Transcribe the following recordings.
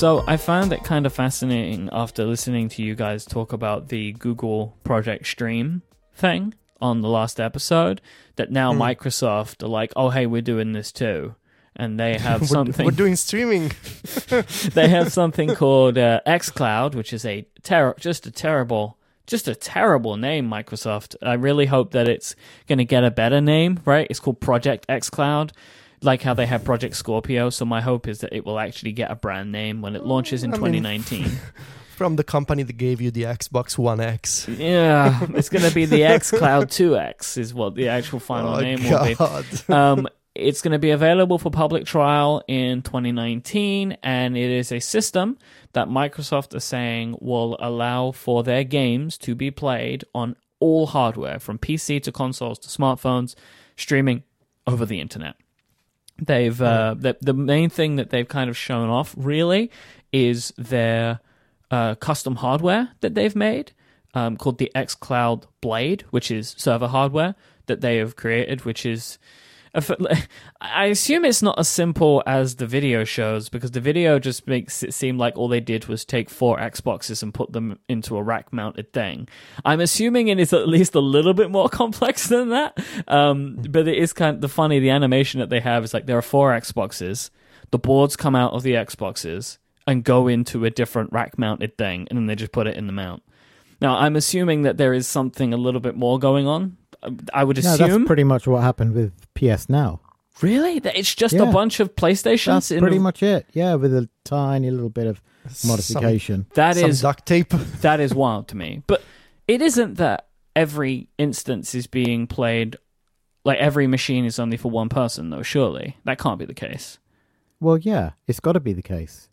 So I found it kind of fascinating after listening to you guys talk about the Google Project Stream thing on the last episode, that now Microsoft are like, oh, hey, we're doing this too. And they have something... We're doing streaming. They have something called xCloud, which is just a terrible name, Microsoft. I really hope that it's going to get a better name, right? It's called Project xCloud, like how they have Project Scorpio. So my hope is that it will actually get a brand name when it launches in 2019. From the company that gave you the Xbox One X. Yeah, it's going to be the xCloud 2X is what the actual final name will be. It's going to be available for public trial in 2019, and it is a system that Microsoft are saying will allow for their games to be played on all hardware, from PC to consoles to smartphones, streaming over the internet. They've the main thing that they've kind of shown off really is their custom hardware that they've made, called the xCloud Blade, which is server hardware that they have created, which is... I assume it's not as simple as the video shows, because the video just makes it seem like all they did was take 4 Xboxes and put them into a rack-mounted thing. I'm assuming it is at least a little bit more complex than that, but it is kind of funny. The animation that they have is like there are 4 Xboxes, the boards come out of the Xboxes and go into a different rack-mounted thing, and then they just put it in the mount. Now, I'm assuming that there is something a little bit more going on. I would assume that's pretty much what happened with PS Now. Really? It's just a bunch of PlayStations? That's pretty much it. Yeah, with a tiny little bit of modification. Some duct tape. That is wild to me. But it isn't that every instance is being played, like every machine is only for one person, though, surely. That can't be the case. Well, yeah, it's got to be the case.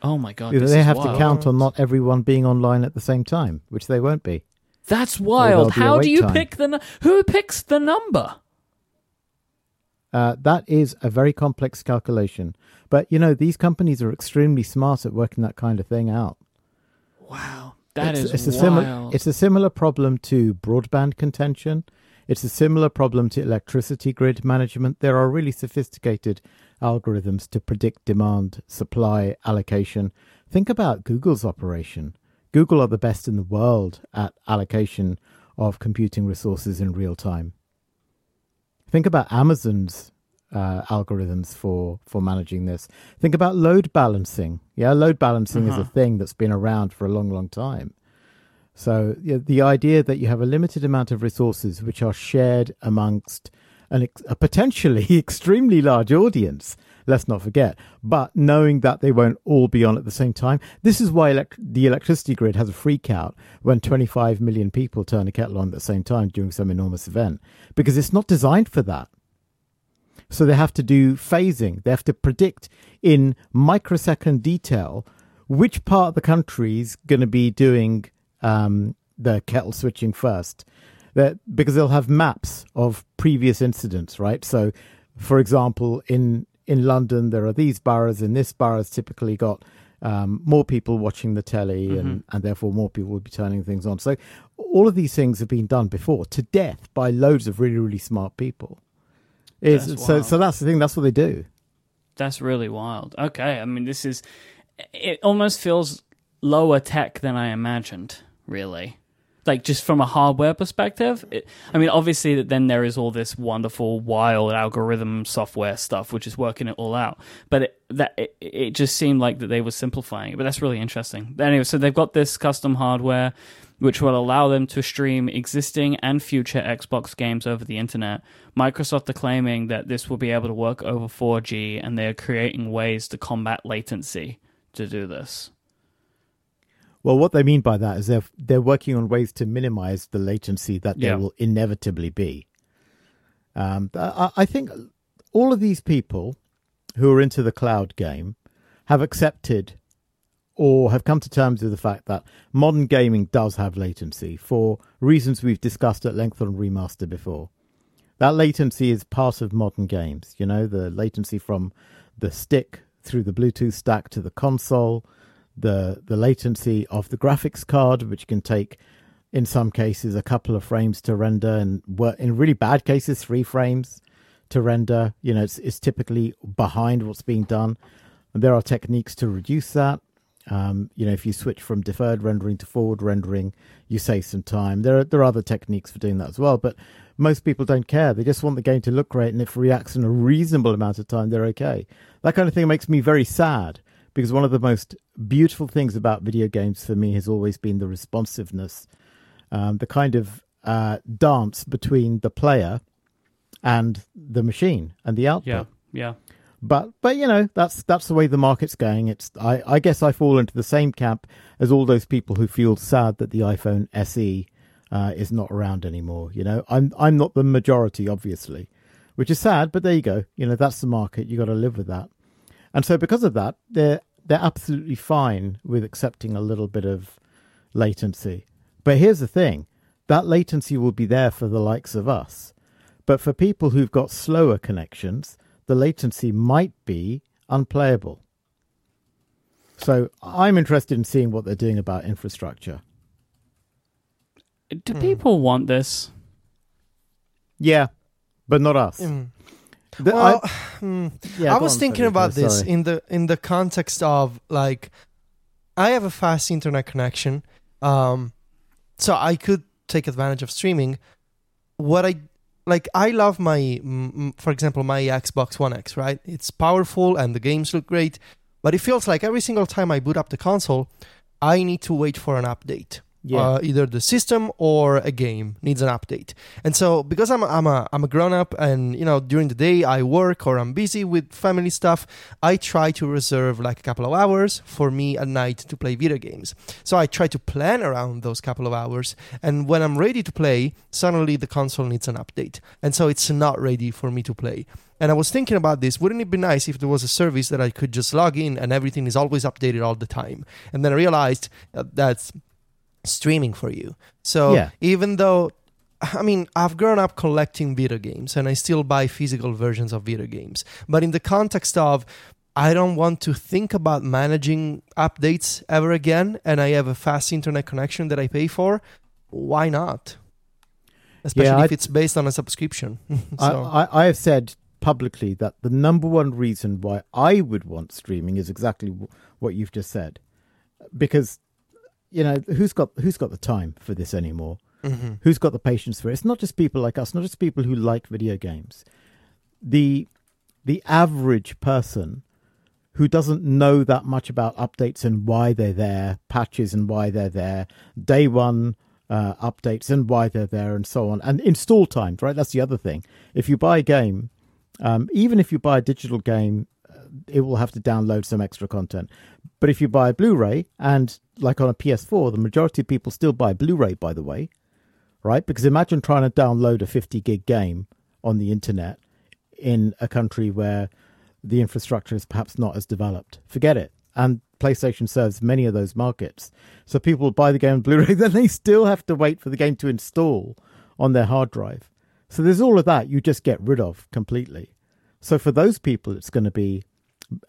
Oh my God, they have to count on not everyone being online at the same time, which they won't be. That's wild. How do you pick who picks the number? That is a very complex calculation. But, you know, these companies are extremely smart at working that kind of thing out. Wow. It's a similar problem to broadband contention. It's a similar problem to electricity grid management. There are really sophisticated algorithms to predict demand, supply, allocation. Think about Google's operation. Google are the best in the world at allocation of computing resources in real time. Think about Amazon's algorithms for managing this. Think about load balancing. Yeah, load balancing is a thing that's been around for a long, long time. So the idea that you have a limited amount of resources which are shared amongst a potentially extremely large audience, let's not forget, but knowing that they won't all be on at the same time. This is why the electricity grid has a freak out when 25 million people turn a kettle on at the same time during some enormous event, because it's not designed for that. So they have to do phasing. They have to predict in microsecond detail which part of the country's going to be doing the kettle switching first, because they'll have maps of previous incidents, right? So, for example, in London, there are these boroughs, and this borough's typically got more people watching the telly and therefore more people will be turning things on. So all of these things have been done before to death by loads of really, really smart people. So that's the thing. That's what they do. That's really wild. Okay. I mean, it almost feels lower tech than I imagined, really. Like, just from a hardware perspective, obviously then there is all this wonderful, wild algorithm software stuff, which is working it all out. But it just seemed like that they were simplifying it. But that's really interesting. Anyway, so they've got this custom hardware, which will allow them to stream existing and future Xbox games over the internet. Microsoft are claiming that this will be able to work over 4G, and they're creating ways to combat latency to do this. Well, what they mean by that is they're working on ways to minimize the latency that there will inevitably be. I think all of these people who are into the cloud game have accepted or have come to terms with the fact that modern gaming does have latency for reasons we've discussed at length on Remaster before. That latency is part of modern games. You know, the latency from the stick through the Bluetooth stack to the console, the latency of the graphics card, which can take, in some cases, a couple of frames to render, and in really bad cases, 3 frames to render. You know, it's typically behind what's being done. And there are techniques to reduce that. You know, if you switch from deferred rendering to forward rendering, you save some time. There are other techniques for doing that as well, but most people don't care. They just want the game to look great, and if it reacts in a reasonable amount of time, they're okay. That kind of thing makes me very sad, because one of the most beautiful things about video games for me has always been the responsiveness, the kind of dance between the player and the machine and the output. Yeah. But you know, that's the way the market's going. I guess I fall into the same camp as all those people who feel sad that the iPhone SE is not around anymore. You know, I'm not the majority, obviously, which is sad. But there you go. You know, that's the market. You got to live with that. And so because of that, they're absolutely fine with accepting a little bit of latency. But here's the thing: that latency will be there for the likes of us, but for people who've got slower connections, the latency might be unplayable. So I'm interested in seeing what they're doing about infrastructure. Do people want this? Yeah, but not us. I was thinking about this in the context of, like, I have a fast internet connection, so I could take advantage of streaming. I love my, for example, my Xbox One X, right? It's powerful and the games look great, but it feels like every single time I boot up the console, I need to wait for an update. Yeah. Either the system or a game needs an update. And so because I'm a grown-up, and, you know, during the day I work or I'm busy with family stuff, I try to reserve like a couple of hours for me at night to play video games. So I try to plan around those couple of hours, and when I'm ready to play, suddenly the console needs an update. And so it's not ready for me to play. And I was thinking about this. Wouldn't it be nice if there was a service that I could just log in and everything is always updated all the time? And then I realized that's streaming for you. So even though, I mean, I've grown up collecting video games and I still buy physical versions of video games, but in the context of, I don't want to think about managing updates ever again, and I have a fast internet connection that I pay for, why not? Especially if it's based on a subscription. I have said publicly that the number one reason why I would want streaming is exactly what you've just said, because, you know, who's got the time for this anymore? Mm-hmm. Who's got the patience for it? It's not just people like us, not just people who like video games. The average person who doesn't know that much about updates and why they're there, patches and why they're there, day one updates and why they're there, and so on, and install times, right? That's the other thing. If you buy a game, even if you buy a digital game, it will have to download some extra content. But if you buy a Blu-ray, and like on a PS4, the majority of people still buy Blu-ray, by the way, right? Because imagine trying to download a 50 gig game on the internet in a country where the infrastructure is perhaps not as developed. Forget it. And PlayStation serves many of those markets. So people buy the game on Blu-ray, then they still have to wait for the game to install on their hard drive. So there's all of that you just get rid of completely. So for those people, it's going to be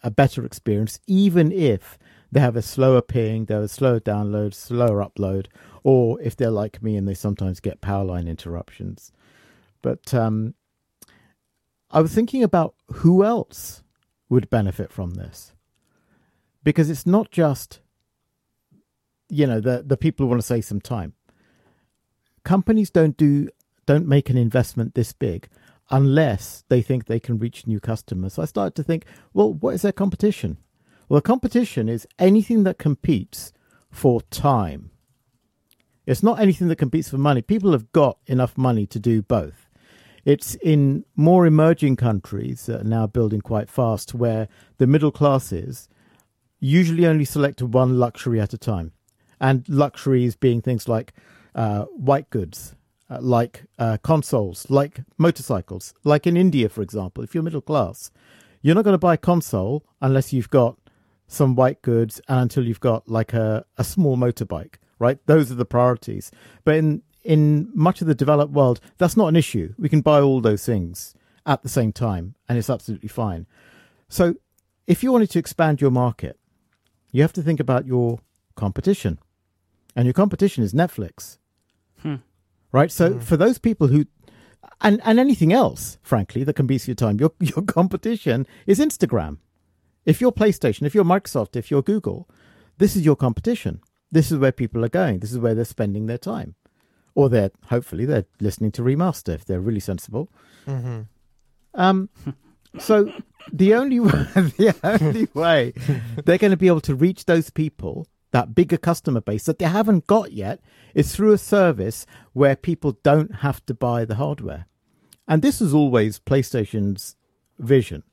a better experience, even if they have a slower ping, they have a slower download, slower upload, or if they're like me and they sometimes get power line interruptions. But I was thinking about who else would benefit from this, because it's not just, you know, the people who want to save some time. Companies don't make an investment this big unless they think they can reach new customers. So I started to think, well, what is their competition? Well, the competition is anything that competes for time. It's not anything that competes for money. People have got enough money to do both. It's in more emerging countries that are now building quite fast, where the middle classes usually only select one luxury at a time. And luxuries being things like white goods, like consoles, like motorcycles, like in India, for example. If you're middle class, you're not going to buy a console unless you've got some white goods, and until you've got like a small motorbike, right? Those are the priorities. But in much of the developed world, that's not an issue. We can buy all those things at the same time, and it's absolutely fine. So if you wanted to expand your market, you have to think about your competition, and your competition is Netflix. Right, so for those people who, and anything else, frankly, that can be your time, your competition is Instagram. If you're PlayStation, if you're Microsoft, if you're Google, this is your competition. This is where people are going. This is where they're spending their time. Or hopefully they're listening to Remaster if they're really sensible. Mm-hmm. So the only way they're going to be able to reach those people, that bigger customer base that they haven't got yet, is through a service where people don't have to buy the hardware. And this was always PlayStation's vision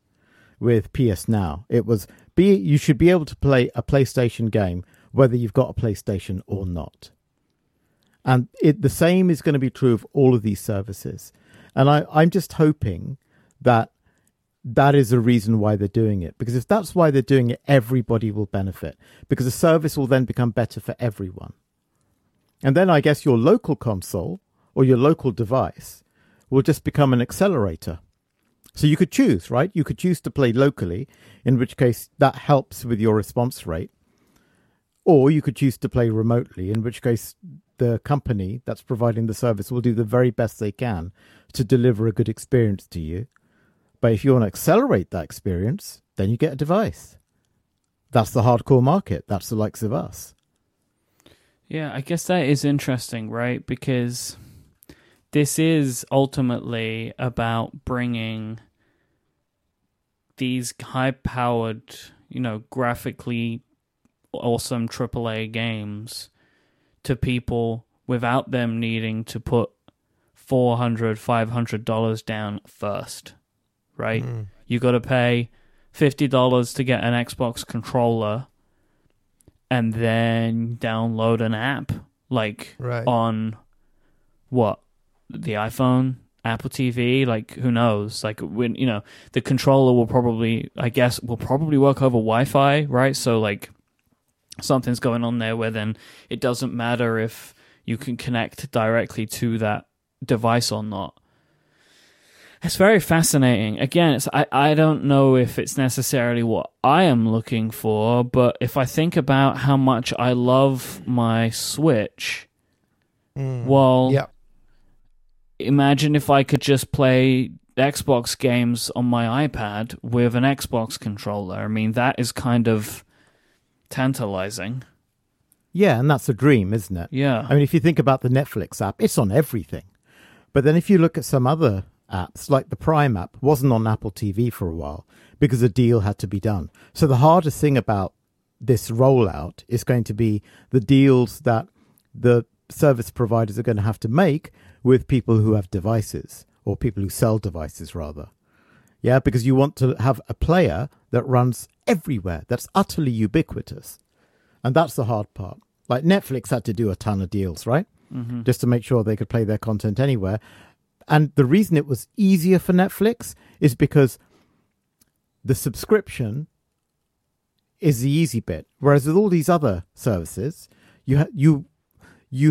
with PS Now. It was, you should be able to play a PlayStation game whether you've got a PlayStation or not. And the same is going to be true of all of these services. And I'm just hoping that is the reason why they're doing it. Because if that's why they're doing it, everybody will benefit. Because the service will then become better for everyone. And then I guess your local console or your local device will just become an accelerator. So you could choose, right? You could choose to play locally, in which case that helps with your response rate. Or you could choose to play remotely, in which case the company that's providing the service will do the very best they can to deliver a good experience to you. But if you want to accelerate that experience, then you get a device. That's the hardcore market. That's the likes of us. Yeah, I guess that is interesting, right? Because this is ultimately about bringing these high-powered, graphically awesome AAA games to people without them needing to put $400, $500 down first. Right? Mm. You got to pay $50 to get an Xbox controller and then download an app on what? The iPhone, Apple TV, who knows? When the controller will probably, work over Wi-Fi, right? So something's going on there where then it doesn't matter if you can connect directly to that device or not. It's very fascinating. Again, I don't know if it's necessarily what I am looking for, but if I think about how much I love my Switch, imagine if I could just play Xbox games on my iPad with an Xbox controller. I mean, that is kind of tantalizing. Yeah, and that's a dream, isn't it? Yeah. I mean, if you think about the Netflix app, it's on everything. But then if you look at some other apps, like the Prime app, wasn't on Apple TV for a while because a deal had to be done. So the hardest thing about this rollout is going to be the deals that the service providers are going to have to make with people who have devices, or people who sell devices, rather. Yeah, because you want to have a player that runs everywhere, that's utterly ubiquitous. And that's the hard part. Like Netflix had to do a ton of deals, right? Mm-hmm. Just to make sure they could play their content anywhere. And the reason it was easier for Netflix is because the subscription is the easy bit. Whereas with all these other services, you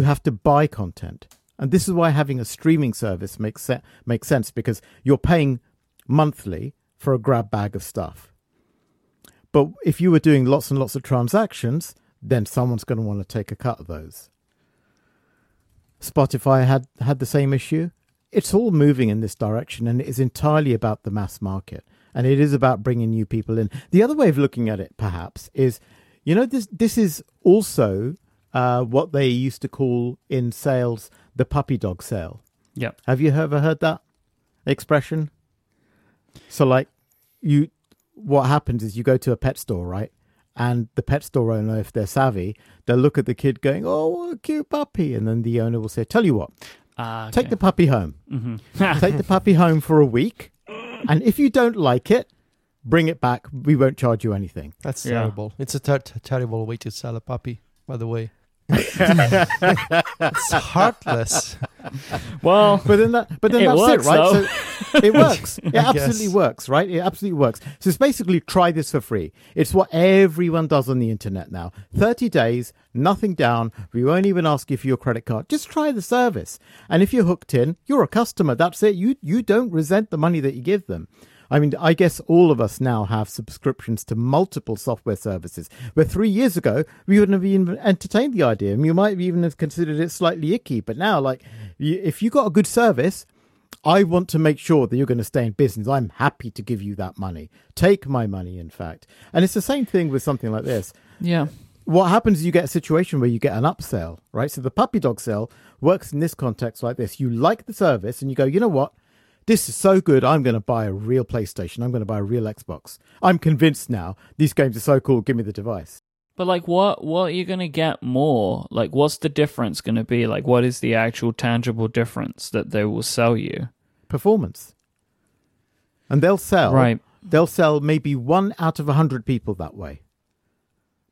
have to buy content. And this is why having a streaming service makes sense, because you're paying monthly for a grab bag of stuff. But if you were doing lots and lots of transactions, then someone's going to want to take a cut of those. Spotify had the same issue. It's all moving in this direction, and it is entirely about the mass market, and it is about bringing new people in. The other way of looking at it, perhaps, is, this is also what they used to call in sales the puppy dog sale. Yep. Have you ever heard that expression? So, what happens is you go to a pet store, right? And the pet store owner, if they're savvy, they'll look at the kid going, "Oh, what a cute puppy." And then the owner will say, "Tell you what, okay. Take the puppy home." Mm-hmm. Take the puppy home for a week. And if you don't like it, bring it back. We won't charge you anything. That's terrible. It's a terrible way to sell a puppy, by the way. It's heartless. Well, but then that's works, it, right? So it works. It absolutely works, right? It absolutely works. So it's basically try this for free. It's what everyone does on the internet now. 30 days, nothing down. We won't even ask you for your credit card. Just try the service. And if you're hooked in, you're a customer. That's it. You don't resent the money that you give them. I mean, I guess all of us now have subscriptions to multiple software services, where 3 years ago, we wouldn't have even entertained the idea. And you might even have considered it slightly icky. But now, if you got a good service, I want to make sure that you're going to stay in business. I'm happy to give you that money. Take my money, in fact. And it's the same thing with something like this. Yeah. What happens is you get a situation where you get an upsell, right? So the puppy dog sale works in this context like this. You like the service and you go, you know what? This is so good, I'm going to buy a real PlayStation. I'm going to buy a real Xbox. I'm convinced now. These games are so cool. Give me the device. But, like, what are you going to get more? Like, what's the difference going to be? Like, what is the actual tangible difference that they will sell you? Performance. And they'll sell. Right. They'll sell maybe 1 out of 100 people that way.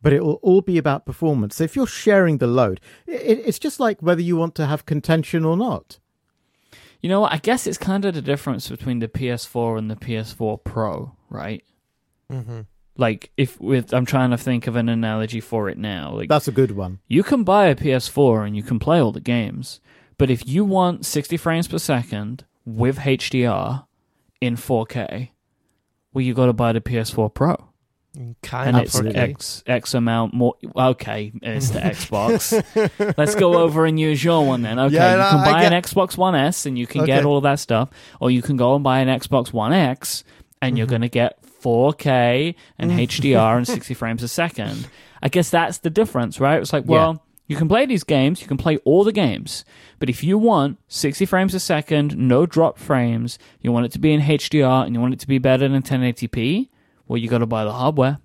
But it will all be about performance. So if you're sharing the load, it's just like whether you want to have contention or not. You know what? I guess it's kind of the difference between the PS4 and the PS4 Pro, right? Mm-hmm. Like, I'm trying to think of an analogy for it now. Like, that's a good one. You can buy a PS4 and you can play all the games, but if you want 60 frames per second with HDR in 4K, well, you got to buy the PS4 Pro. Kind and of it's X amount more. Okay, it's the Xbox. Let's go over and use your one then. Okay, yeah, you can buy an Xbox One S and you can get all of that stuff, or you can go and buy an Xbox One X and you're going to get 4K and HDR and 60 frames a second. I guess that's the difference, right? It's like, well, you can play these games, you can play all the games, but if you want 60 frames a second, no drop frames, you want it to be in HDR and you want it to be better than 1080p, well, you got to buy the hardware.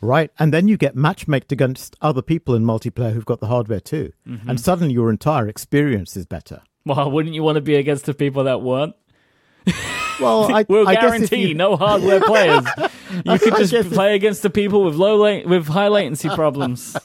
Right. And then you get matchmaked against other people in multiplayer who've got the hardware too. Mm-hmm. And suddenly your entire experience is better. Well, wouldn't you want to be against the people that weren't? Well, I guarantee no hardware players. You could just play against the people with high latency problems.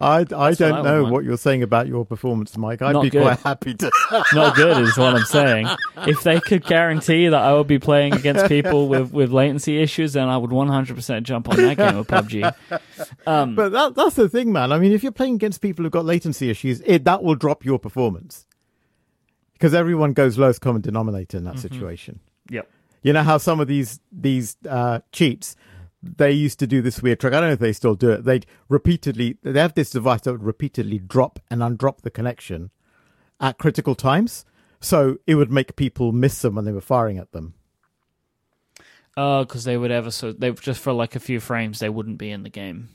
I don't know what you're saying about your performance, Mike. I'd be quite happy to. Not good is what I'm saying. If they could guarantee that I would be playing against people with latency issues, then I would 100% jump on that game of PUBG. But that's the thing, man. I mean, if you're playing against people who've got latency issues, that will drop your performance. Because everyone goes lowest common denominator in that situation. Yep. You know how some of these cheats, they used to do this weird trick. I don't know if they still do it. They have this device that would repeatedly drop and undrop the connection at critical times. So it would make people miss them when they were firing at them. Oh, because they just for like a few frames, they wouldn't be in the game.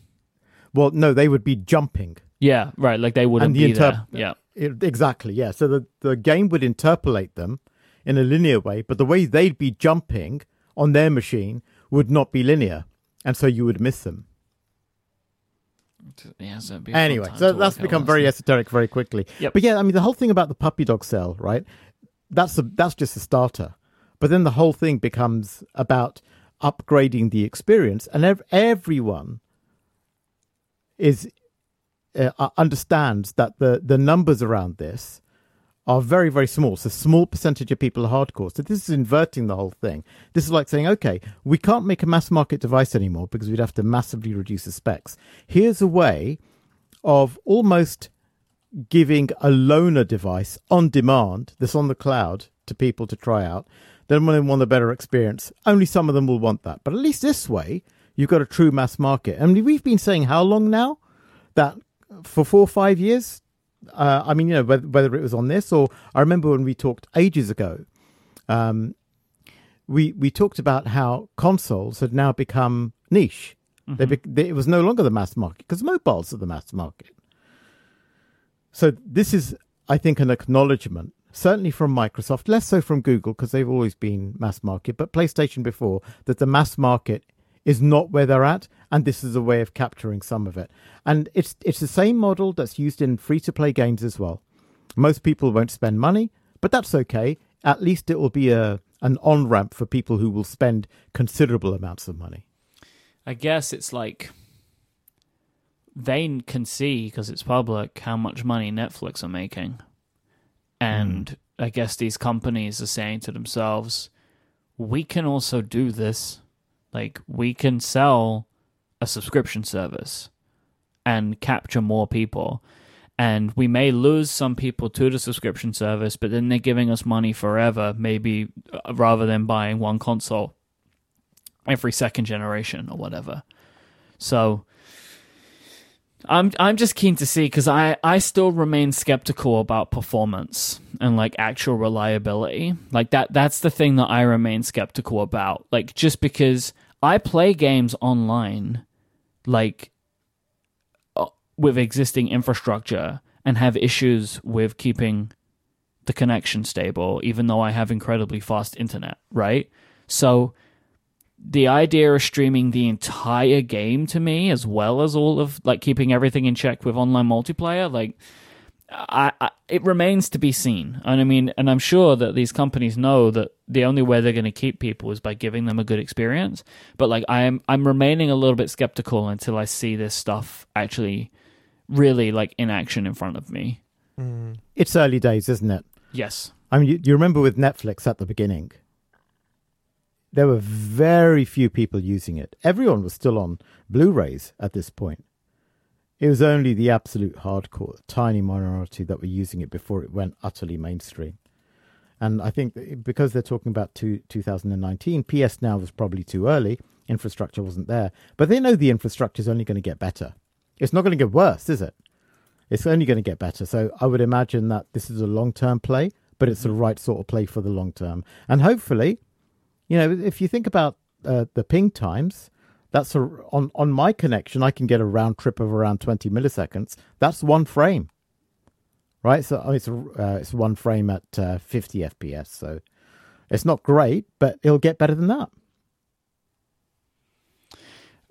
Well, no, they would be jumping. Yeah, right. Like they wouldn't be there. Yeah. Exactly, yeah. So the game would interpolate them in a linear way, but the way they'd be jumping on their machine would not be linear, and so you would miss them. Yeah, so it'd be anyway, so that's become very esoteric very quickly. Yep. But yeah, I mean, the whole thing about the puppy dog sale, right? That's just a starter. But then the whole thing becomes about upgrading the experience, and everyone is... understands that the numbers around this are very, very small. So small percentage of people are hardcore. So this is inverting the whole thing. This is like saying, okay, we can't make a mass market device anymore because we'd have to massively reduce the specs. Here's a way of almost giving a loaner device on demand that's on the cloud to people to try out. Then when they want a better experience, only some of them will want that. But at least this way, you've got a true mass market. I mean, we've been saying how long now? That for 4 or 5 years, I mean, you know, whether it was on this or I remember when we talked ages ago, we talked about how consoles had now become niche. Mm-hmm. It was no longer the mass market because mobiles are the mass market. So this is, I think, an acknowledgement, certainly from Microsoft, less so from Google because they've always been mass market, but PlayStation before, that the mass market is not where they're at, and this is a way of capturing some of it. And it's the same model that's used in free-to-play games as well. Most people won't spend money, but that's okay. At least it will be an on-ramp for people who will spend considerable amounts of money. I guess it's like they can see, because it's public, how much money Netflix are making. And I guess these companies are saying to themselves, we can also do this. Like, we can sell a subscription service and capture more people. And we may lose some people to the subscription service, but then they're giving us money forever, maybe rather than buying one console every second generation or whatever. So I'm just keen to see, because I still remain skeptical about performance and like actual reliability. Like that's the thing that I remain skeptical about. Like, just because I play games online, like with existing infrastructure, and have issues with keeping the connection stable, even though I have incredibly fast internet, right? So the idea of streaming the entire game to me, as well as all of like keeping everything in check with online multiplayer, like I it remains to be seen. And I mean, and I'm sure that these companies know that the only way they're going to keep people is by giving them a good experience. But like I'm remaining a little bit skeptical until I see this stuff actually really like in action in front of me. It's early days, isn't it? Yes. I mean, you remember with Netflix at the beginning, there were very few people using it. Everyone was still on Blu-rays at this point. It was only the absolute hardcore, tiny minority that were using it before it went utterly mainstream. And I think because they're talking about 2019, PS Now was probably too early. Infrastructure wasn't there. But they know the infrastructure is only going to get better. It's not going to get worse, is it? It's only going to get better. So I would imagine that this is a long-term play, but it's the right sort of play for the long term. And hopefully, you know, if you think about the ping times, that's on my connection, I can get a round trip of around 20 milliseconds. That's one frame, right? So it's one frame at 50 FPS. So it's not great, but it'll get better than that.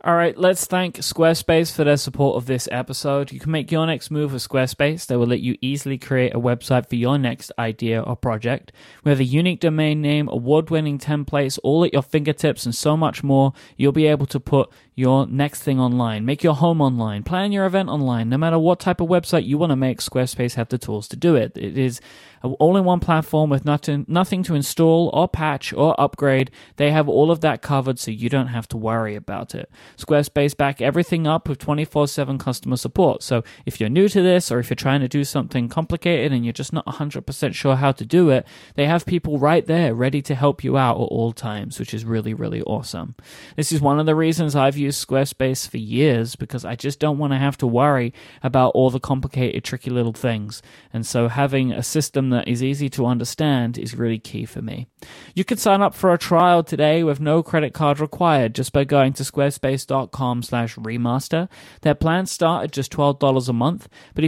All right, let's thank Squarespace for their support of this episode. You can make your next move with Squarespace. They will let you easily create a website for your next idea or project. With a unique domain name, award-winning templates, all at your fingertips, and so much more, you'll be able to put your next thing online, make your home online, plan your event online. No matter what type of website you want to make, Squarespace have the tools to do it. It is an all-in-one platform with nothing to install or patch or upgrade. They have all of that covered, so you don't have to worry about it. Squarespace back everything up with 24/7 customer support. So if you're new to this, or if you're trying to do something complicated and you're just not 100% sure how to do it, they have people right there ready to help you out at all times, which is really, really awesome. This is one of the reasons I've used Squarespace for years, because I just don't want to have to worry about all the complicated, tricky little things. And so having a system that is easy to understand is really key for me. You can sign up for a trial today with no credit card required just by going to squarespace.com/remaster. Their plans start at just $12 a month, but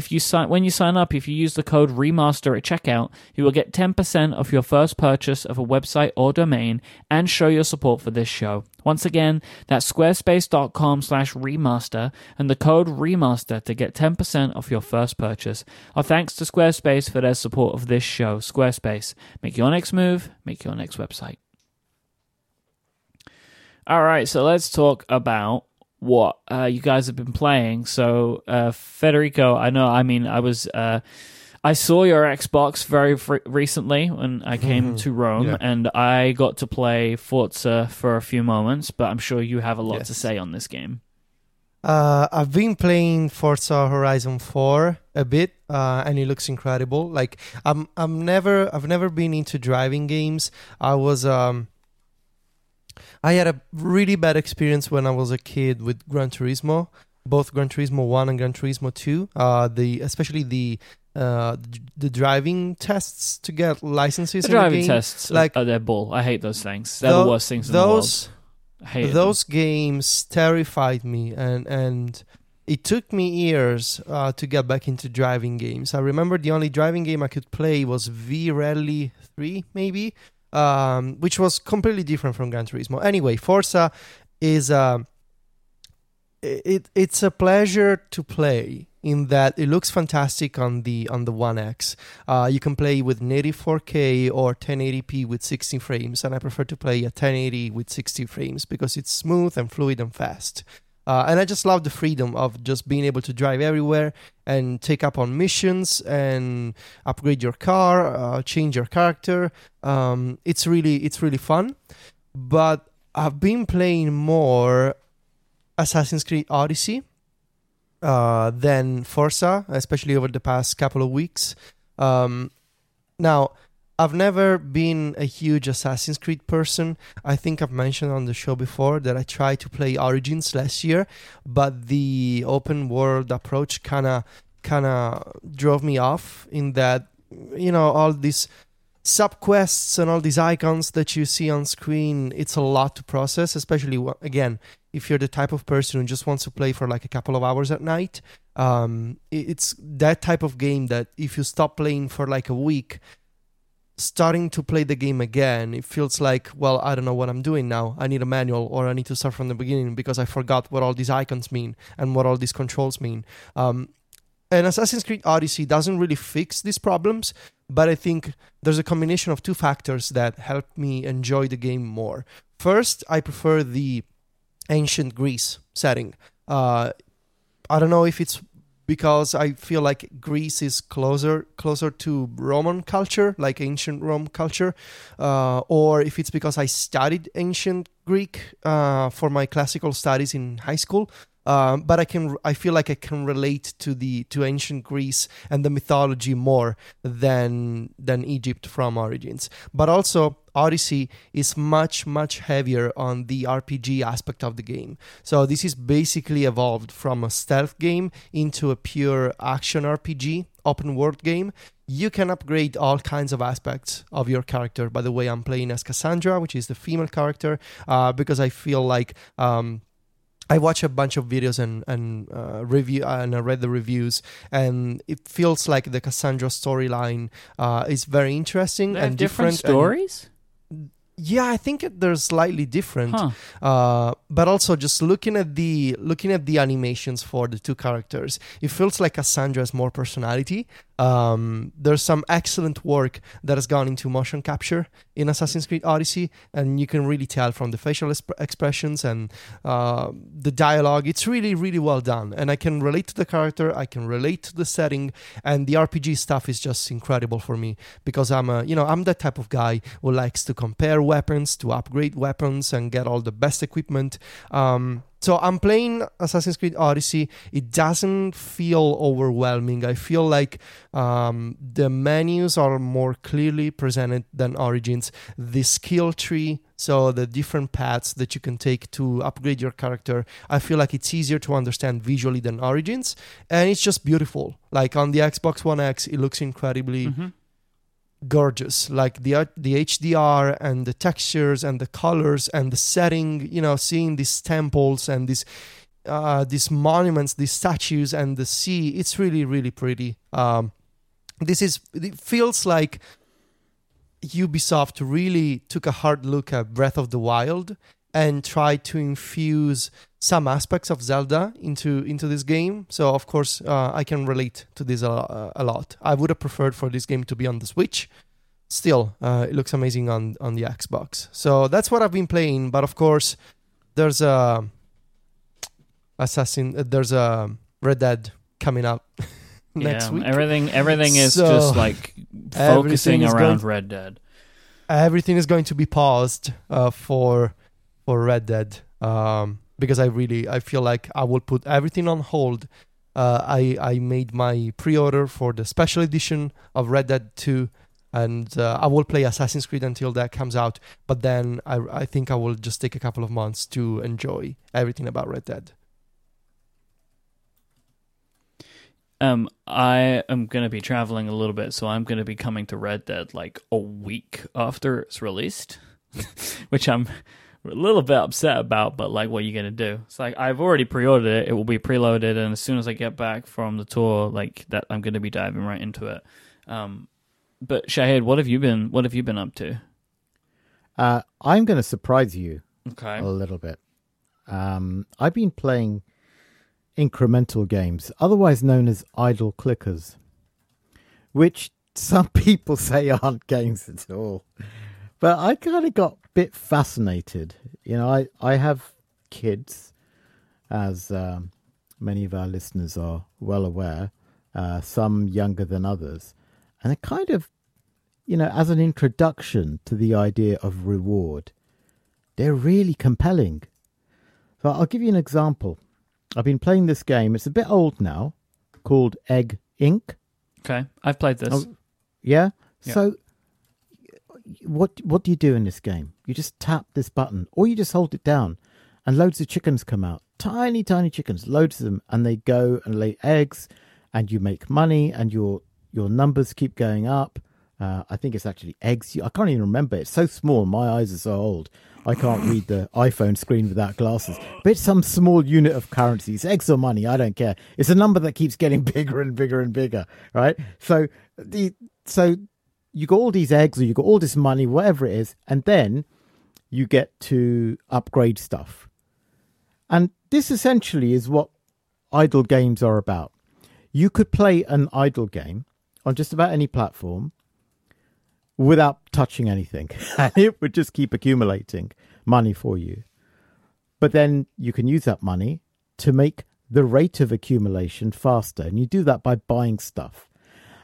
when you sign up, if you use the code remaster at checkout, you will get 10% off your first purchase of a website or domain and show your support for this show. Once again, that's squarespace.com/remaster and the code remaster to get 10% off your first purchase. Our thanks to Squarespace for their support of this show. Squarespace, make your next move, make your next website. All right, so let's talk about what you guys have been playing. So, Federico, I saw your Xbox very recently when I came to Rome, and I got to play Forza for a few moments, but I'm sure you have a lot to say on this game. I've been playing Forza Horizon 4 a bit, and it looks incredible. Like, I've never been into driving games. I had a really bad experience when I was a kid with Gran Turismo, both Gran Turismo 1 and Gran Turismo 2, especially the driving tests to get licenses. The driving tests are their bull. I hate those things. They're the worst things in the world. Those games terrified me, and it took me years to get back into driving games. I remember the only driving game I could play was V-Rally 3, maybe, which was completely different from Gran Turismo. Anyway, Forza is it's a pleasure to play, in that it looks fantastic on the One X. You can play with native 4K or 1080p with 60 frames, and I prefer to play at 1080 with 60 frames because it's smooth and fluid and fast. And I just love the freedom of just being able to drive everywhere and take up on missions and upgrade your car, change your character. It's really fun. But I've been playing more Assassin's Creed Odyssey than Forza, especially over the past couple of weeks. Now, I've never been a huge Assassin's Creed person. I think I've mentioned on the show before that I tried to play Origins last year, but the open world approach kind of drove me off, in that, you know, all these subquests and all these icons that you see on screen, it's a lot to process, especially, again, if you're the type of person who just wants to play for like a couple of hours at night. It's that type of game that if you stop playing for like a week, starting to play the game again, it feels like, well, I don't know what I'm doing now. I need a manual, or I need to start from the beginning because I forgot what all these icons mean and what all these controls mean. And Assassin's Creed Odyssey doesn't really fix these problems, but I think there's a combination of two factors that help me enjoy the game more. First, I prefer the ancient Greece setting. I don't know if it's because I feel like Greece is closer to Roman culture, like ancient Rome culture, or if it's because I studied ancient Greek for my classical studies in high school. But I feel like I can relate to ancient Greece and the mythology more than Egypt from Origins. But also, Odyssey is much, much heavier on the RPG aspect of the game. So this is basically evolved from a stealth game into a pure action RPG, open world game. You can upgrade all kinds of aspects of your character. By the way, I'm playing as Cassandra, which is the female character, because I feel like... I watch a bunch of videos and I read the reviews, and it feels like the Cassandra storyline is very interesting. They and different stories? Yeah, I think they're slightly different. Huh. But also, just looking at the animations for the two characters, it feels like Cassandra has more personality. There's some excellent work that has gone into motion capture in Assassin's Creed Odyssey, and you can really tell from the facial expressions and the dialogue. It's really, really well done, and I can relate to the character, I can relate to the setting, and the RPG stuff is just incredible for me, because I'm that type of guy who likes to compare weapons, to upgrade weapons, and get all the best equipment. So I'm playing Assassin's Creed Odyssey. It doesn't feel overwhelming. I feel like the menus are more clearly presented than Origins. The skill tree, so the different paths that you can take to upgrade your character, I feel like it's easier to understand visually than Origins. And it's just beautiful. Like on the Xbox One X, it looks incredibly... Mm-hmm. Gorgeous, like the HDR and the textures and the colors and the setting, you know, seeing these temples and these monuments, these statues and the sea, it's really, really pretty. It feels like Ubisoft really took a hard look at Breath of the Wild and tried to infuse some aspects of Zelda into this game. So, of course, I can relate to this a lot. I would have preferred for this game to be on the Switch. Still, it looks amazing on the Xbox. So that's what I've been playing. But, of course, there's a Red Dead coming up next week. Everything is so just like focusing around Red Dead. Everything is going to be paused for Red Dead, because I feel like I will put everything on hold. I made my pre-order for the special edition of Red Dead 2, and I will play Assassin's Creed until that comes out, but then I think I will just take a couple of months to enjoy everything about Red Dead. I am going to be traveling a little bit, so I'm going to be coming to Red Dead like a week after it's released, which I'm... a little bit upset about, but like, what are you gonna do? It's like, I've already pre-ordered it. It will be preloaded, and as soon as I get back from the tour, like that, I'm gonna be diving right into it. But Shahid, what have you been up to? I'm gonna surprise you, okay, a little bit. I've been playing incremental games, otherwise known as idle clickers, which some people say aren't games at all. But I kind of got a bit fascinated. You know, I have kids, as many of our listeners are well aware, some younger than others. And I kind of, you know, as an introduction to the idea of reward, they're really compelling. So I'll give you an example. I've been playing this game. It's a bit old now, called Egg Inc. Okay, I've played this. Oh, yeah? So... what do you do in this game? You just tap this button, or you just hold it down, and loads of chickens come out. Tiny chickens, loads of them, and they go and lay eggs, and you make money, and your numbers keep going up. I think it's actually eggs. I can't even remember. It's so small. My eyes are so old. I can't read the iPhone screen without glasses. But it's some small unit of currency. It's eggs or money. I don't care. It's a number that keeps getting bigger and bigger and bigger, right? So you got all these eggs, or you got all this money, whatever it is, and then you get to upgrade stuff. And this essentially is what idle games are about. You could play an idle game on just about any platform without touching anything, and it would just keep accumulating money for you. But then you can use that money to make the rate of accumulation faster, and you do that by buying stuff.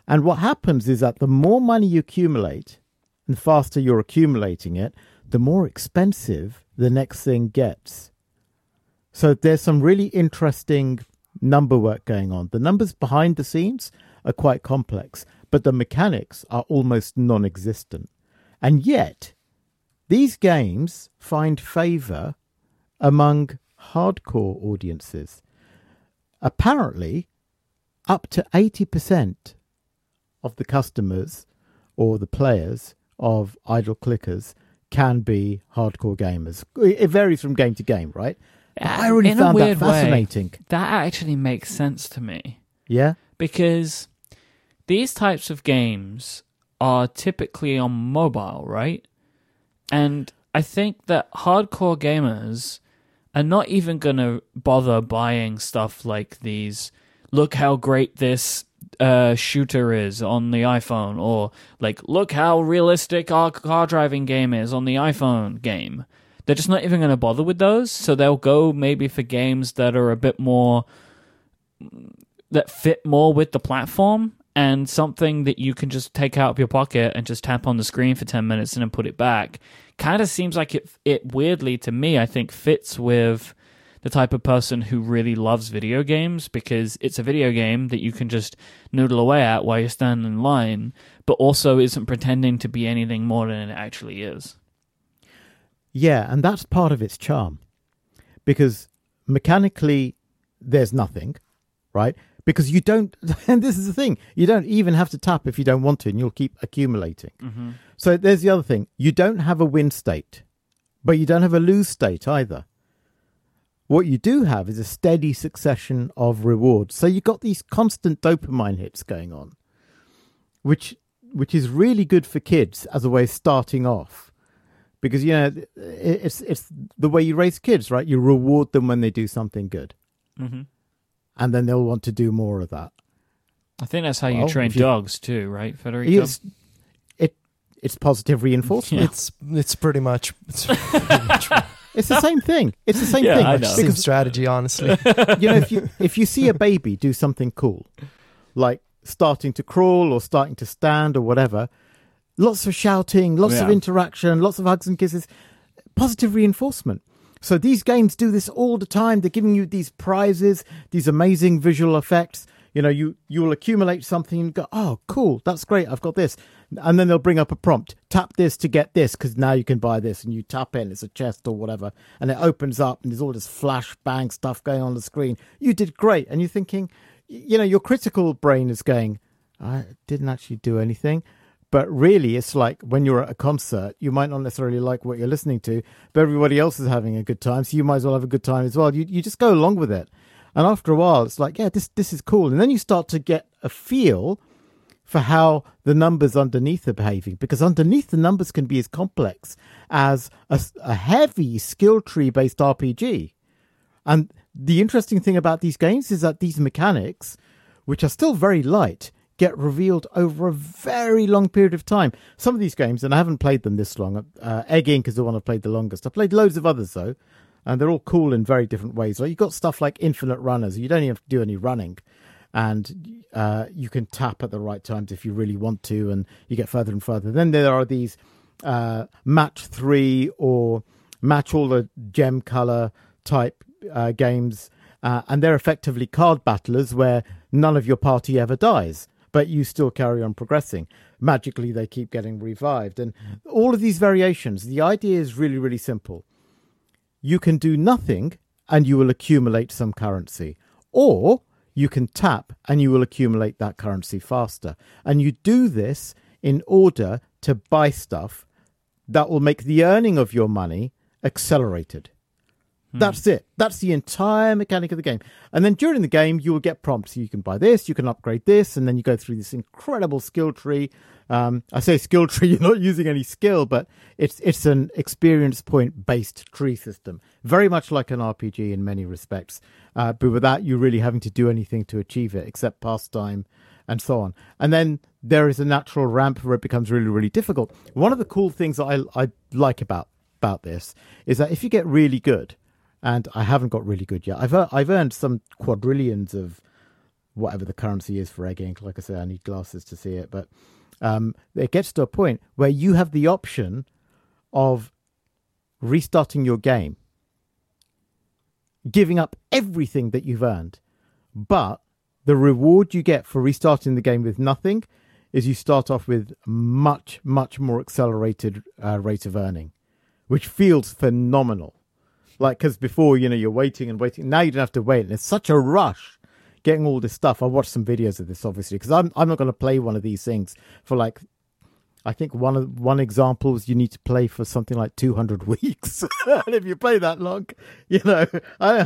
And what happens is that the more money you accumulate, and the faster you're accumulating it, the more expensive the next thing gets. So there's some really interesting number work going on. The numbers behind the scenes are quite complex, but the mechanics are almost non-existent. And yet, these games find favour among hardcore audiences. Apparently, up to 80% of the customers or the players of idle clickers can be hardcore gamers. It varies from game to game, right? I really found that fascinating. That actually makes sense to me. Yeah? Because these types of games are typically on mobile, right? And I think that hardcore gamers are not even going to bother buying stuff like these, look how great this shooter is on the iPhone, or like, look how realistic our car driving game is on the iPhone game. They're just not even going to bother with those. So they'll go maybe for games that are a bit more, that fit more with the platform, and something that you can just take out of your pocket and just tap on the screen for 10 minutes and then put it back. Kind of seems like it weirdly, to me, I think fits with the type of person who really loves video games, because it's a video game that you can just noodle away at while you're standing in line, but also isn't pretending to be anything more than it actually is. Yeah, and that's part of its charm, because mechanically there's nothing, right? Because you don't, and this is the thing, you don't even have to tap if you don't want to, and you'll keep accumulating. Mm-hmm. So there's the other thing. You don't have a win state, but you don't have a lose state either. What you do have is a steady succession of rewards. So you've got these constant dopamine hits going on, which is really good for kids as a way of starting off. Because, you know, it's the way you raise kids, right? You reward them when they do something good. Mm-hmm. And then they'll want to do more of that. I think that's how you train dogs too, right, Federico? It's positive reinforcement. Yeah. It's pretty much it's the same thing. It's the same thing. I know. It's the same strategy, honestly. You know, if you see a baby do something cool, like starting to crawl or starting to stand or whatever, lots of shouting, lots of interaction, lots of hugs and kisses, positive reinforcement. So these games do this all the time. They're giving you these prizes, these amazing visual effects. You know, you will accumulate something and go, oh, cool, that's great, I've got this. And then they'll bring up a prompt, tap this to get this, because now you can buy this, and you tap in, it's a chest or whatever, and it opens up, and there's all this flashbang stuff going on the screen. You did great. And you're thinking, you know, your critical brain is going, I didn't actually do anything. But really, it's like when you're at a concert, you might not necessarily like what you're listening to, but everybody else is having a good time, so you might as well have a good time as well. You just go along with it. And after a while, it's like, yeah, this is cool. And then you start to get a feel for how the numbers underneath are behaving, because underneath the numbers can be as complex as a heavy skill tree-based RPG. And the interesting thing about these games is that these mechanics, which are still very light, get revealed over a very long period of time. Some of these games, and I haven't played them this long, Egg Inc. is the one I've played the longest. I've played loads of others though, and they're all cool in very different ways. Like, you've got stuff like infinite runners, you don't even have to do any running, and you can tap at the right times if you really want to, and you get further and further. Then there are these match 3 or match all the gem color type games, and they're effectively card battlers where none of your party ever dies. but you still carry on progressing. Magically, they keep getting revived. And all of these variations, the idea is really, really simple. You can do nothing and you will accumulate some currency. Or you can tap and you will accumulate that currency faster. And you do this in order to buy stuff that will make the earning of your money accelerated. That's it. That's the entire mechanic of the game. And then during the game, you will get prompts. You can buy this, you can upgrade this, and then you go through this incredible skill tree. I say skill tree, you're not using any skill, but it's an experience point-based tree system. Very much like an RPG in many respects, but without you really having to do anything to achieve it, except pastime and so on. And then there is a natural ramp where it becomes really, really difficult. One of the cool things that I like about this is that if you get really good, and I haven't got really good yet. I've earned some quadrillions of whatever the currency is for Egg Inc. Like I say, I need glasses to see it. But it gets to a point where you have the option of restarting your game, giving up everything that you've earned. But the reward you get for restarting the game with nothing is you start off with much, much more accelerated rate of earning, which feels phenomenal. Like, because before, you're waiting and waiting. Now you don't have to wait. And it's such a rush getting all this stuff. I watched some videos of this, obviously, because I'm not going to play one of these things for, like, I think one example is you need to play for something like 200 weeks. And if you play that long, I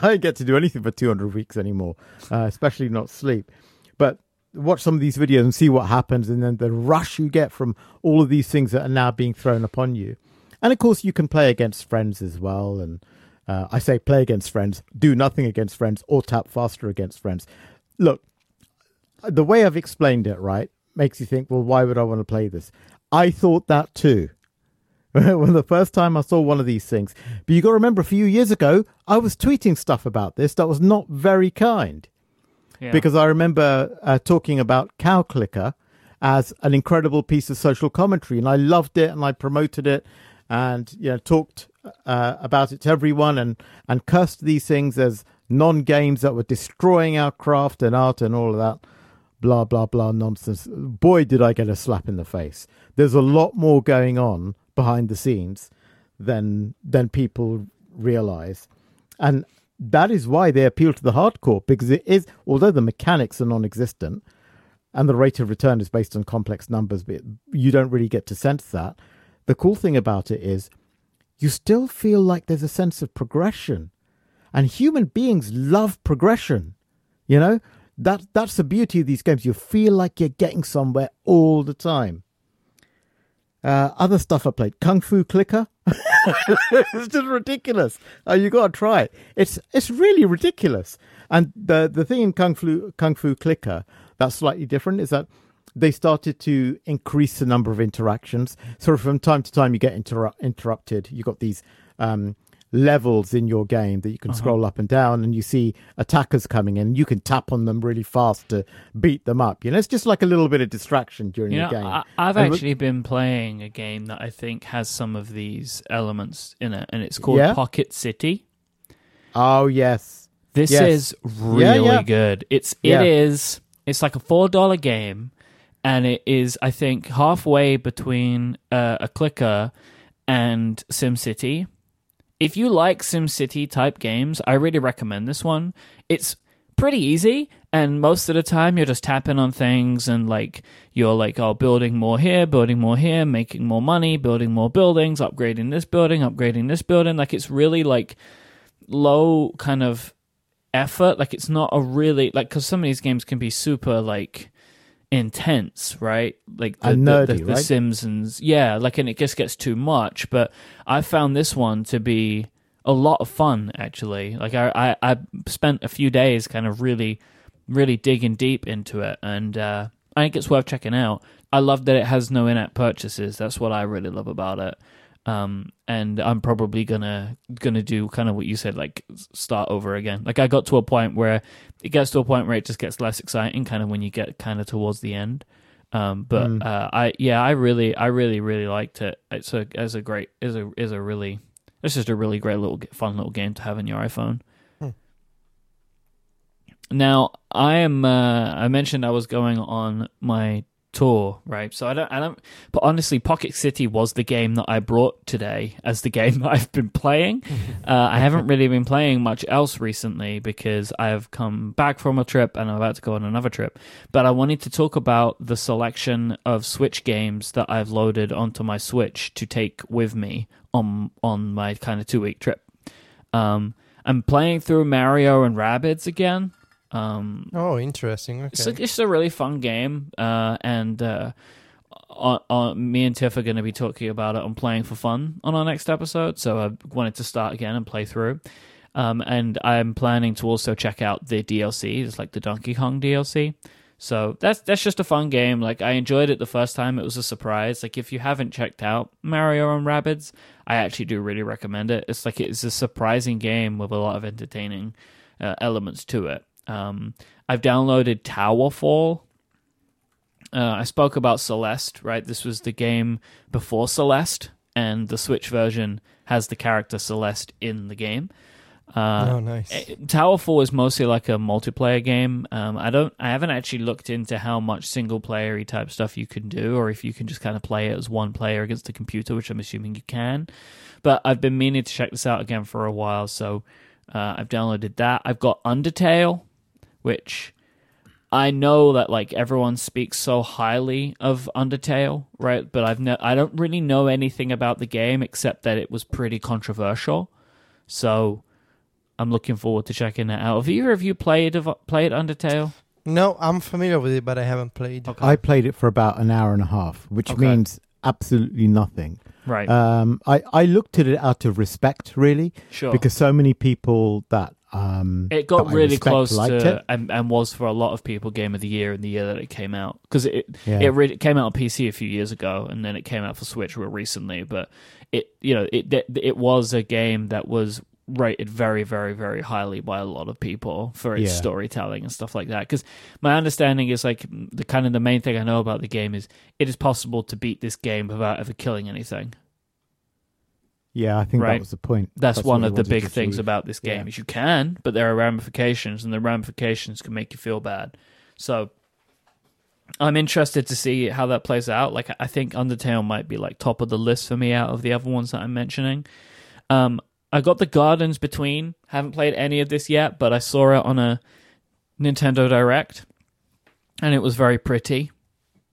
don't get to do anything for 200 weeks anymore, especially not sleep. But watch some of these videos and see what happens. And then the rush you get from all of these things that are now being thrown upon you. And, of course, you can play against friends as well. And I say play against friends, do nothing against friends, or tap faster against friends. Look, the way I've explained it, right, makes you think, well, why would I want to play this? I thought that too. Well, the first time I saw one of these things. But you got to remember, a few years ago, I was tweeting stuff about this that was not very kind. Yeah. Because I remember talking about Cow Clicker as an incredible piece of social commentary. And I loved it and I promoted it and talked about it to everyone and cursed these things as non-games that were destroying our craft and art and all of that blah blah blah nonsense. Boy, did I get a slap in the face. There's a lot more going on behind the scenes than people realize, and that is why they appeal to the hardcore, because it is, although the mechanics are non-existent and the rate of return is based on complex numbers, but you don't really get to sense that. The cool thing about it is you still feel like there's a sense of progression. And human beings love progression. That's the beauty of these games. You feel like you're getting somewhere all the time. Other stuff I played. Kung Fu Clicker. It's just ridiculous. You got to try it. It's really ridiculous. And the thing in Kung Fu Clicker that's slightly different is that they started to increase the number of interactions. So from time to time, you get interrupted. You've got these levels in your game that you can scroll up and down, and you see attackers coming in. You can tap on them really fast to beat them up. It's just like a little bit of distraction during the game. I've actually been playing a game that I think has some of these elements in it, and it's called Pocket City. Oh, yes. This is really good. It's like a $4 game. And it is, I think, halfway between a clicker and SimCity. If you like SimCity type games, I really recommend this one. It's pretty easy, and most of the time you're just tapping on things, and building more here, making more money, building more buildings, upgrading this building. It's really low kind of effort. It's not a really because some of these games can be super intense, right? The Simpsons, and it just gets too much. But I found this one to be a lot of fun, actually. I spent a few days kind of really, really digging deep into it, and I think it's worth checking out. I love that it has no in-app purchases. That's what I really love about it. And I'm probably gonna do kind of what you said, start over again. I got to a point where it just gets less exciting, kind of when you get kind of towards the end. I really liked it. It's just a really great fun little game to have on your iPhone. Now, I am. I mentioned I was going on my tour, right? So I don't. But honestly, Pocket City was the game that I brought today as the game that I've been playing. I haven't really been playing much else recently because I have come back from a trip and I'm about to go on another trip. But I wanted to talk about the selection of Switch games that I've loaded onto my Switch to take with me on my kind of 2-week trip. I'm playing through Mario and Rabbids again. Interesting. Okay. It's a really fun game, and me and Tiff are going to be talking about it on Playing for Fun on our next episode, so I wanted to start again and play through. And I'm planning to also check out the DLC. It's like the Donkey Kong DLC. So that's just a fun game. Like, I enjoyed it the first time. It was a surprise. Like, if you haven't checked out Mario and Rabbids, I actually do really recommend it. It's like, it's a surprising game with a lot of entertaining elements to it. I've downloaded Towerfall. I spoke about Celeste, right? This was the game before Celeste, and the Switch version has the character Celeste in the game. Nice. Towerfall is mostly like a multiplayer game. I haven't actually looked into how much single player-y type stuff you can do, or if you can just kind of play it as one player against the computer, which I'm assuming you can. But I've been meaning to check this out again for a while, so I've downloaded that. I've got Undertale, which I know that like everyone speaks so highly of Undertale, right? But I don't really know anything about the game except that it was pretty controversial. So I'm looking forward to checking that out. Have either of you played Undertale? No, I'm familiar with it, but I haven't played. Okay. I played it for about an hour and a half, which means absolutely nothing. Right. I looked at it out of respect, really. Sure. Because so many people that it got really close to it. And was for a lot of people Game of the Year in the year that it came out, because it came out on PC a few years ago, and then it came out for Switch real recently. But it was a game that was rated very, very, very highly by a lot of people for its storytelling and stuff like that. Because my understanding is like the main thing I know about the game is it is possible to beat this game without ever killing anything. Yeah, I think that was the point. That's one of the big things about this game is you can, but there are ramifications, and the ramifications can make you feel bad. So I'm interested to see how that plays out. Like, I think Undertale might be like top of the list for me out of the other ones that I'm mentioning. I got the Gardens Between. Haven't played any of this yet, but I saw it on a Nintendo Direct, and it was very pretty.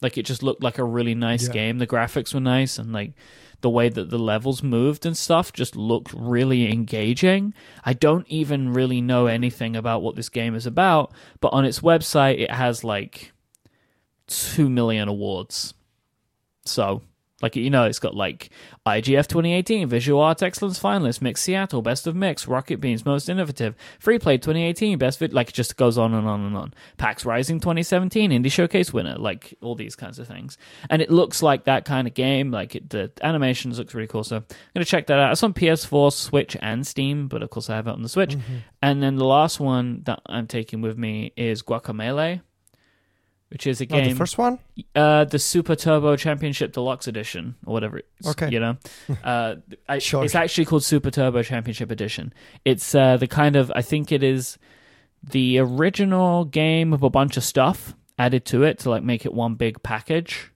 Like, it just looked like a really nice game. The graphics were nice, and like the way that the levels moved and stuff just looked really engaging. I don't even really know anything about what this game is about, but on its website, it has like 2 million awards. So, like, you know, it's got like IGF 2018, Visual Arts Excellence Finalist, Mix Seattle, Best of Mix, Rocket Beans, Most Innovative, Free Play 2018, Best Vid, like, it just goes on and on and on. PAX Rising 2017, Indie Showcase Winner, like all these kinds of things. And it looks like that kind of game. Like, the animations looks really cool. So I'm going to check that out. It's on PS4, Switch, and Steam, but of course I have it on the Switch. Mm-hmm. And then the last one that I'm taking with me is Guacamelee, which is a game. The first one? The Super Turbo Championship Deluxe Edition, or whatever it's, you know. Sure. It's actually called Super Turbo Championship Edition. It's the kind of, I think it is the original game with a bunch of stuff added to it to like make it one big package.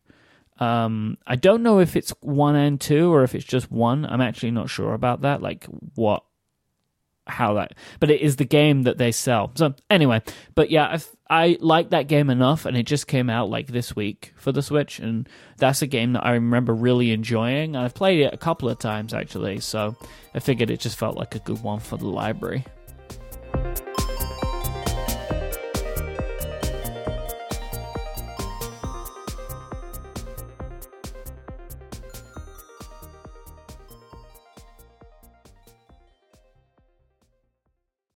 I don't know if it's one and two, or if it's just one. I'm actually not sure about that, like how that, but it is the game that they sell. So anyway, but yeah, I like that game enough, and it just came out like this week for the Switch, and that's a game that I remember really enjoying, and I've played it a couple of times actually, so I figured it just felt like a good one for the library.